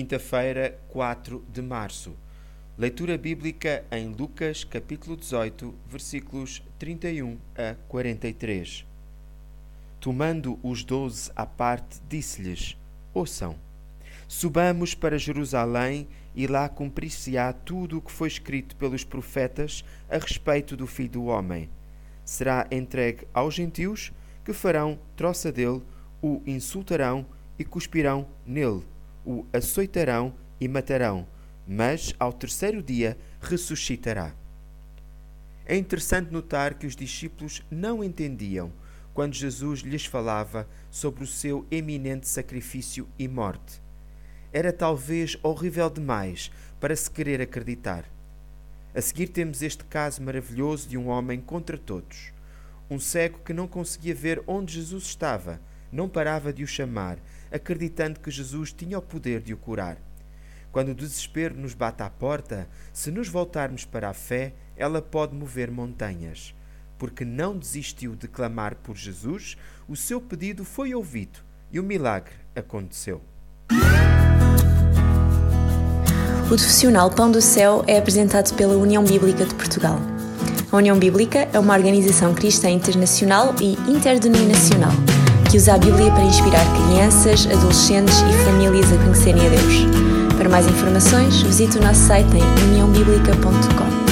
Quinta-feira, 4 de março. Leitura bíblica em Lucas, capítulo 18, versículos 31 a 43. Tomando os 12 à parte, disse-lhes: Ouçam, subamos para Jerusalém e lá cumprir-se-á tudo o que foi escrito pelos profetas a respeito do Filho do Homem. Será entregue aos gentios, que farão troça dele, o insultarão e cuspirão nele, o açoitarão e matarão, mas ao terceiro dia ressuscitará. É interessante notar que os discípulos não entendiam quando Jesus lhes falava sobre o seu eminente sacrifício e morte. Era talvez horrível demais para se querer acreditar. A seguir temos este caso maravilhoso de um homem contra todos. Um cego que não conseguia ver onde Jesus estava, não parava de o chamar, acreditando que Jesus tinha o poder de o curar. Quando o desespero nos bate à porta, se nos voltarmos para a fé, ela pode mover montanhas. Porque não desistiu de clamar por Jesus, o seu pedido foi ouvido e o milagre aconteceu. O profissional Pão do Céu é apresentado pela União Bíblica de Portugal. A União Bíblica é uma organização cristã internacional e interdenominacional que usa a Bíblia para inspirar crianças, adolescentes e famílias a conhecerem a Deus. Para mais informações, visite o nosso site em uniaobiblica.com.